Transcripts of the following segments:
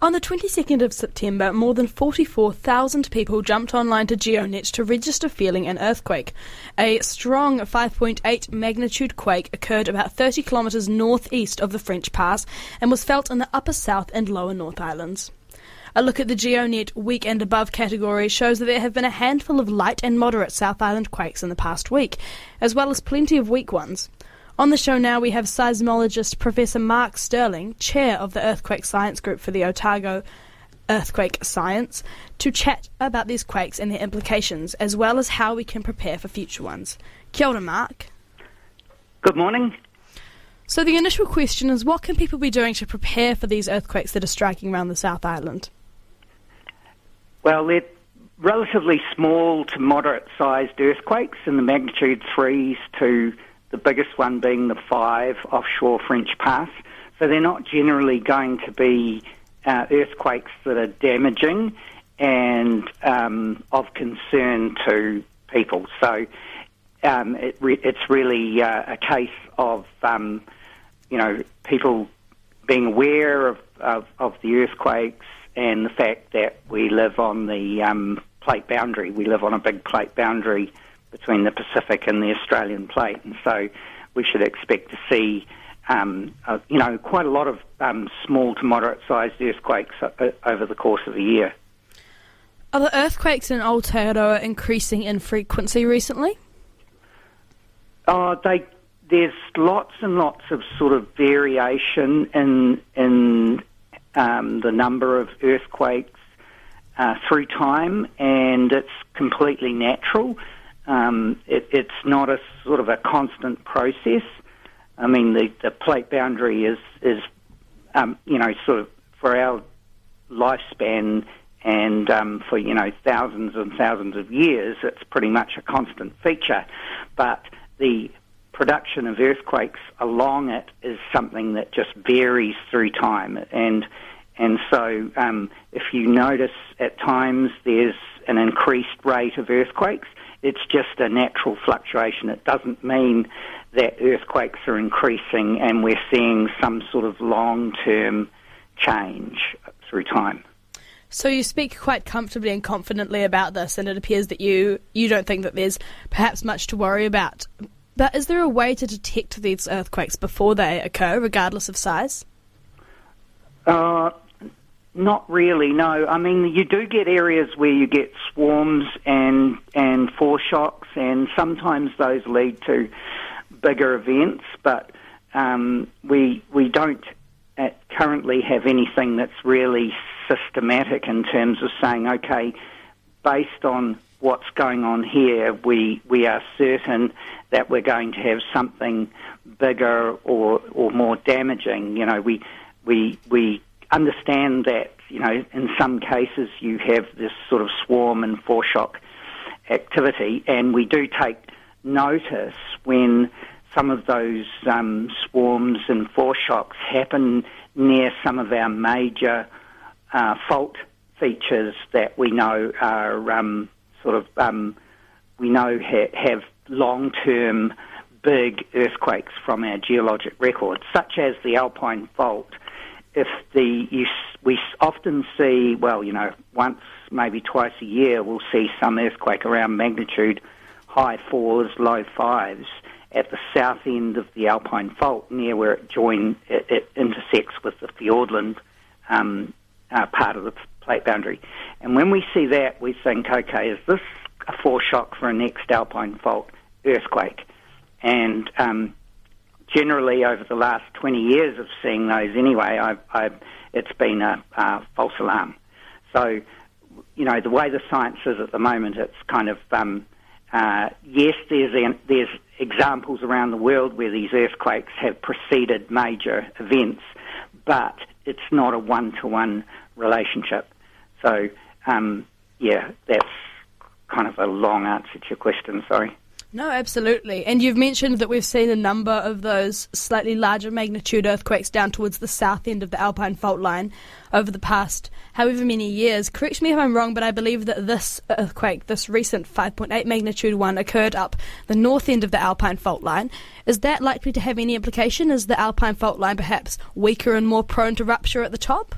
On the 22nd of September, more than 44,000 people jumped online to GeoNet to register feeling an earthquake. A strong 5.8 magnitude quake occurred about 30 kilometres northeast of the French Pass and was felt in the Upper South and Lower North Islands. A look at the GeoNet weak and above category shows that there have been a handful of light and moderate South Island quakes in the past week, as well as plenty of weak ones. On the show now we have seismologist Professor Mark Stirling, Chair of the Earthquake Science Group for the Otago Earthquake Science, to chat about these quakes and their implications, as well as how we can prepare for future ones. Kia ora, Mark. Good morning. So the initial question is, what can people be doing to prepare for these earthquakes that are striking around the South Island? Well, they're relatively small to moderate-sized earthquakes in the magnitude 3s to the biggest one being the 5 offshore French Pass. So they're not generally going to be earthquakes that are damaging and of concern to people. So it's really a case of, people being aware of the earthquakes and the fact that we live on the plate boundary. We live on a big plate boundary between the Pacific and the Australian plate, and so we should expect to see, quite a lot of small to moderate-sized earthquakes over the course of the year. Are the earthquakes in Aotearoa increasing in frequency recently? There's lots and lots of sort of variation in the number of earthquakes through time, and it's completely natural. It's not a sort of a constant process. I mean, the plate boundary is sort of for our lifespan and for, thousands and thousands of years, it's pretty much a constant feature. But the production of earthquakes along it is something that just varies through time. And so if you notice at times there's an increased rate of earthquakes, it's just a natural fluctuation. It doesn't mean that earthquakes are increasing and we're seeing some sort of long-term change through time. So you speak quite comfortably and confidently about this, and it appears that you don't think that there's perhaps much to worry about. But is there a way to detect these earthquakes before they occur, regardless of size? Not really, no. I mean, you do get areas where you get swarms and foreshocks, and sometimes those lead to bigger events, but we don't currently have anything that's really systematic in terms of saying, okay, based on what's going on here, we are certain that we're going to have something bigger or more damaging. We understand that, in some cases you have this sort of swarm and foreshock activity, and we do take notice when some of those swarms and foreshocks happen near some of our major fault features that we know are have long-term big earthquakes from our geologic record, such as the Alpine Fault. We often see, once, maybe twice a year, we'll see some earthquake around magnitude high 4s, low 5s at the south end of the Alpine Fault, near where it intersects with the Fiordland part of the plate boundary. And when we see that, we think, okay, is this a foreshock for a next Alpine Fault earthquake? And generally, over the last 20 years of seeing those anyway, it's been a false alarm. So, the way the science is at the moment, it's kind of, yes, there's examples around the world where these earthquakes have preceded major events, but it's not a one-to-one relationship. So, that's kind of a long answer to your question, sorry. No, absolutely. And you've mentioned that we've seen a number of those slightly larger magnitude earthquakes down towards the south end of the Alpine Fault line over the past however many years. Correct me if I'm wrong, but I believe that this earthquake, this recent 5.8 magnitude one, occurred up the north end of the Alpine Fault line. Is that likely to have any implication? Is the Alpine Fault line perhaps weaker and more prone to rupture at the top?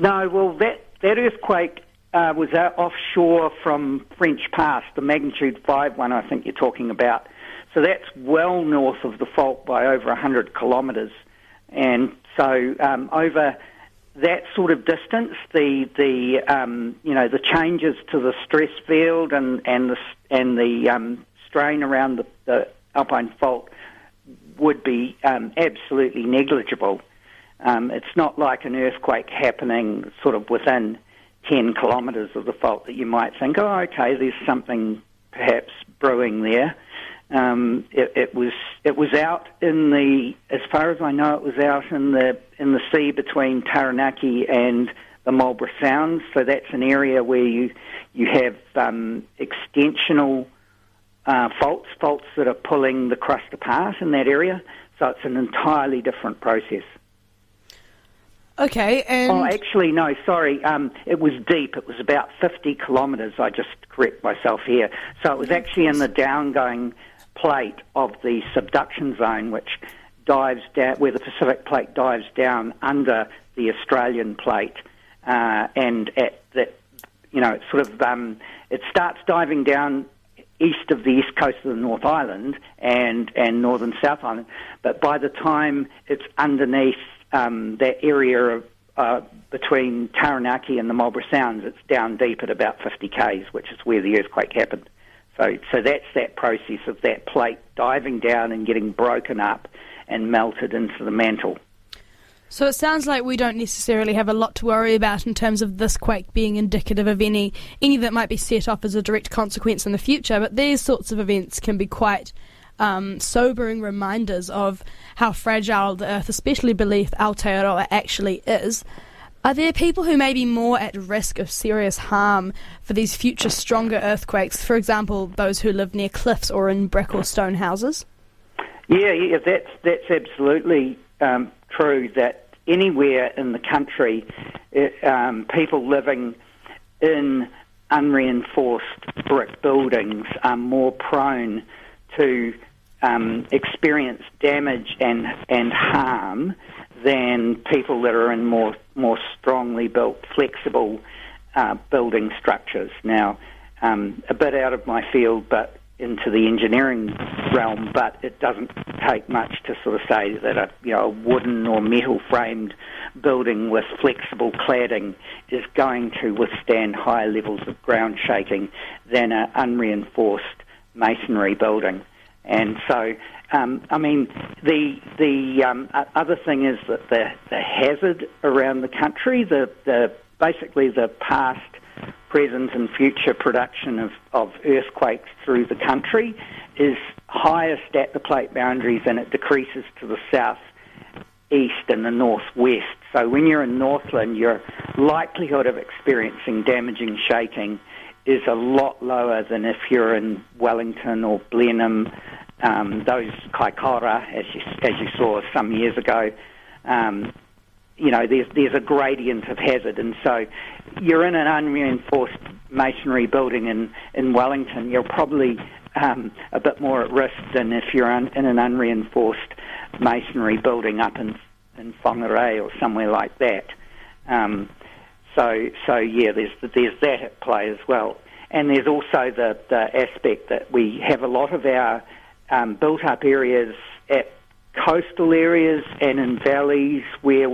No, well, that earthquake was offshore from French Pass, the magnitude 5.1 I think you're talking about. So that's well north of the fault by over 100 kilometres. And so over that sort of distance, the changes to the stress field and the strain around the Alpine Fault would be absolutely negligible. It's not like an earthquake happening sort of within 10 kilometres of the fault that you might think, oh, okay, there's something perhaps brewing there. It was out in the, as far as I know, it was out in the sea between Taranaki and the Marlborough Sounds. So that's an area where you have extensional faults that are pulling the crust apart in that area. So it's an entirely different process. Okay, and... Oh, actually, no, sorry. It was deep. It was about 50 kilometres. I just correct myself here. So it was actually in the downgoing plate of the subduction zone, which dives down, where the Pacific plate dives down under the Australian plate. And at that, it sort of, it starts diving down east of the east coast of the North Island and northern South Island. But by the time it's underneath that area of, between Taranaki and the Marlborough Sounds, it's down deep at about 50 k's, which is where the earthquake happened. So that's that process of that plate diving down and getting broken up and melted into the mantle. So it sounds like we don't necessarily have a lot to worry about in terms of this quake being indicative of any that might be set off as a direct consequence in the future, but these sorts of events can be quite... sobering reminders of how fragile the Earth, especially beneath Aotearoa, actually is. Are there people who may be more at risk of serious harm for these future stronger earthquakes, for example, those who live near cliffs or in brick or stone houses? Yeah, that's absolutely true, that anywhere in the country, people living in unreinforced brick buildings are more prone to experience damage and harm than people that are in more strongly built, flexible building structures. Now, a bit out of my field, but into the engineering realm, but it doesn't take much to sort of say that a wooden or metal framed building with flexible cladding is going to withstand higher levels of ground shaking than an unreinforced masonry building. And so the other thing is that the hazard around the country, basically the past, present and future production of earthquakes through the country is highest at the plate boundaries, and it decreases to the south east and the northwest. So when you're in Northland, your likelihood of experiencing damaging shaking is a lot lower than if you're in Wellington or Blenheim, those Kaikoura, as you saw some years ago. There's a gradient of hazard, and so you're in an unreinforced masonry building in Wellington, you're probably a bit more at risk than if you're in an unreinforced masonry building up in Whangarei or somewhere like that. So, there's that at play as well. And there's also the aspect that we have a lot of our built-up areas at coastal areas and in valleys where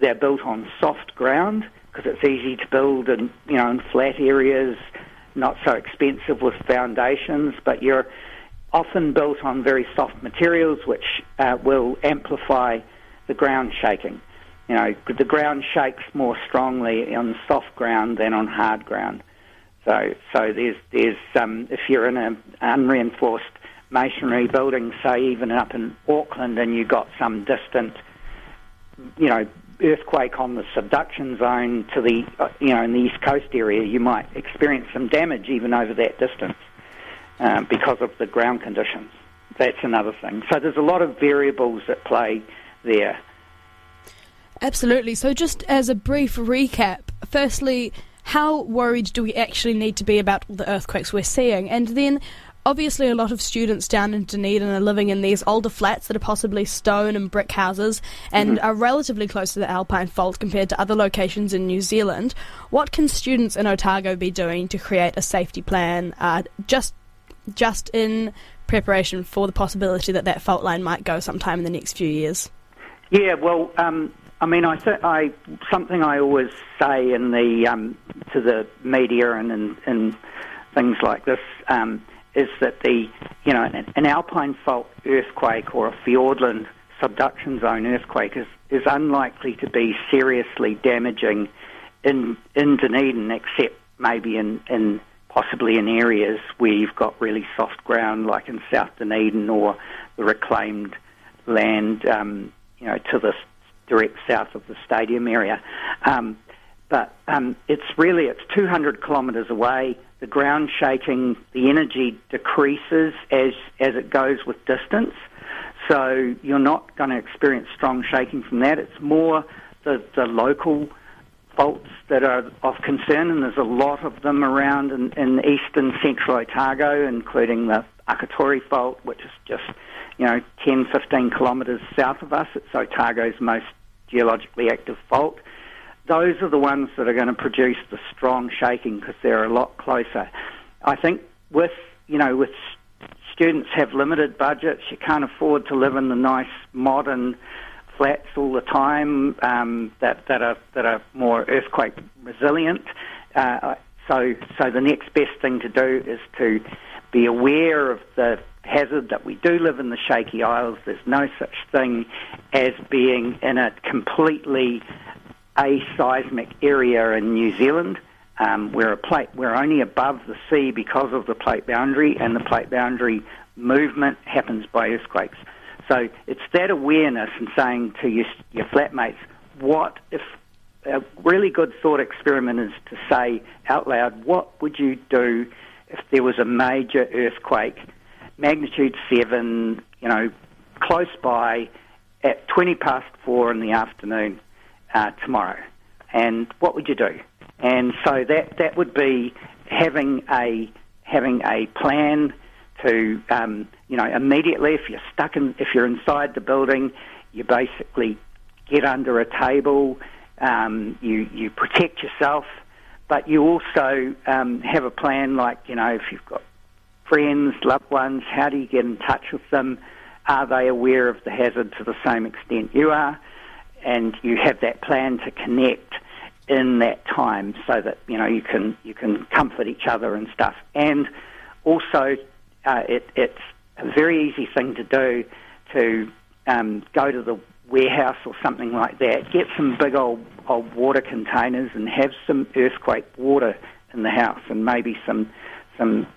they're built on soft ground, because it's easy to build in flat areas, not so expensive with foundations, but you're often built on very soft materials, which will amplify the ground shaking. The ground shakes more strongly on soft ground than on hard ground. So there's if you're in an unreinforced masonry building, say even up in Auckland, and you got some distant, earthquake on the subduction zone to the, in the East Coast area, you might experience some damage even over that distance because of the ground conditions. That's another thing. So there's a lot of variables at play there. Absolutely. So just as a brief recap, firstly, how worried do we actually need to be about all the earthquakes we're seeing? And then Obviously a lot of students down in Dunedin are living in these older flats that are possibly stone and brick houses and are relatively close to the Alpine Fault compared to other locations in New Zealand. What can students in Otago be doing to create a safety plan just in preparation for the possibility that that fault line might go sometime in the next few years? Yeah, well, I something I always say in the to the media and in things like this is that an Alpine Fault earthquake or a Fiordland subduction zone earthquake is unlikely to be seriously damaging in Dunedin, except maybe in possibly in areas where you've got really soft ground, like in South Dunedin or the reclaimed land, to the direct south of the stadium area. But it's 200 kilometres away. The ground shaking, the energy decreases as it goes with distance. So you're not going to experience strong shaking from that. It's more the local faults that are of concern, and there's a lot of them around in eastern central Otago, including the Akatori Fault, which is just 10, 15 kilometres south of us. It's Otago's most geologically active fault. Those are the ones that are going to produce the strong shaking because they're a lot closer. I think with students have limited budgets, you can't afford to live in the nice modern flats all the time that are more earthquake resilient. So the next best thing to do is to be aware of the hazard that we do live in the Shaky Isles. There's no such thing as being in a completely seismic area in New Zealand. We're only above the sea because of the plate boundary, and the plate boundary movement happens by earthquakes. So it's that awareness and saying to your flatmates, what if a really good thought experiment is to say out loud, what would you do if there was a major earthquake, magnitude 7, close by at 4:20 in the afternoon? Tomorrow, and what would you do? And so that would be having a plan to immediately. If you're if you're inside the building, you basically get under a table. You protect yourself, but you also have a plan. Like if you've got friends, loved ones, how do you get in touch with them? Are they aware of the hazard to the same extent you are? And you have that plan to connect in that time so that, you can comfort each other and stuff. And also, it's a very easy thing to do to go to the warehouse or something like that, get some big old water containers and have some earthquake water in the house and maybe some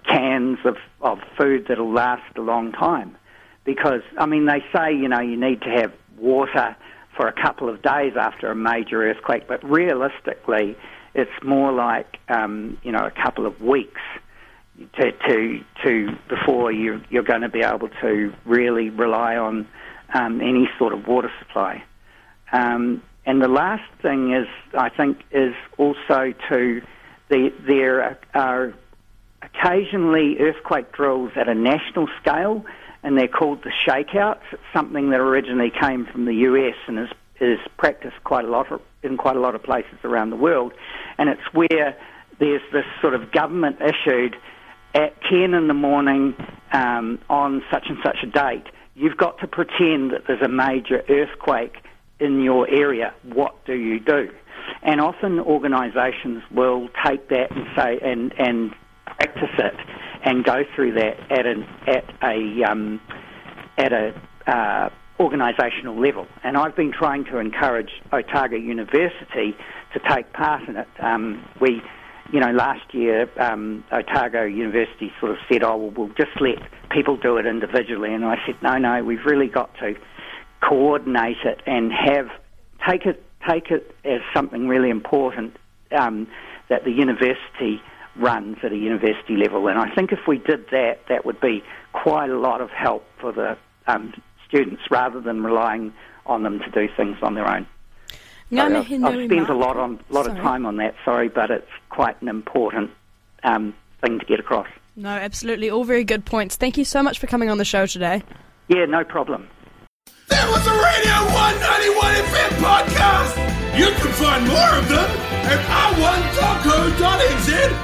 cans of food that'll last a long time. Because, they say, you need to have water for a couple of days after a major earthquake, but realistically, it's more like a couple of weeks to before you're going to be able to really rely on any sort of water supply. And the last thing is, I think, is also there are occasionally earthquake drills at a national scale, and they're called the shakeouts. It's something that originally came from the US and is practiced in quite a lot of places around the world. And it's where there's this sort of government issued at 10 in the morning on such and such a date, you've got to pretend that there's a major earthquake in your area. What do you do? And often organisations will take that and say and practice it and go through that at a organisational level. And I've been trying to encourage Otago University to take part in it. Last year Otago University sort of said, we'll just let people do it individually. And I said, no, we've really got to coordinate it and take it as something really important that the university runs at a university level. And I think if we did that would be quite a lot of help for the students rather than relying on them to do things on their own. I've spent a lot of time on that, but it's quite an important thing to get across. No, absolutely. All very good points. Thank you so much for coming on the show today. Yeah, no problem. That was a Radio 191 FM podcast. You can find more of them at r1.co.nz